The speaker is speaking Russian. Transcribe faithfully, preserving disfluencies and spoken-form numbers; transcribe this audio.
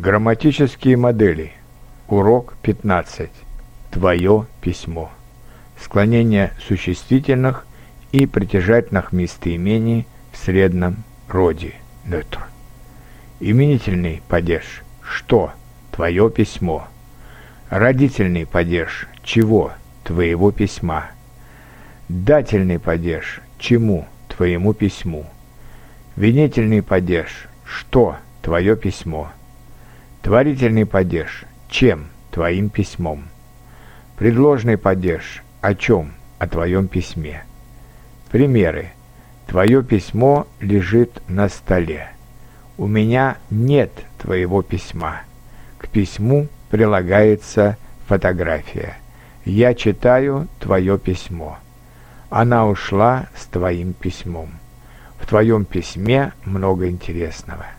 Грамматические модели. Урок пятнадцать. Твое письмо. Склонение существительных и притяжательных местоимений в среднем роде. Нетр. Именительный падеж. Что? Твое письмо. Родительный падеж. Чего? Твоего письма. Дательный падеж. Чему? Твоему письму. Винительный падеж. Что? Твое письмо. Творительный падеж. Чем? Твоим письмом. Предложный падеж. О чем? О твоем письме. Примеры. Твое письмо лежит на столе. У меня нет твоего письма. К письму прилагается фотография. Я читаю твое письмо. Она ушла с твоим письмом. В твоем письме много интересного.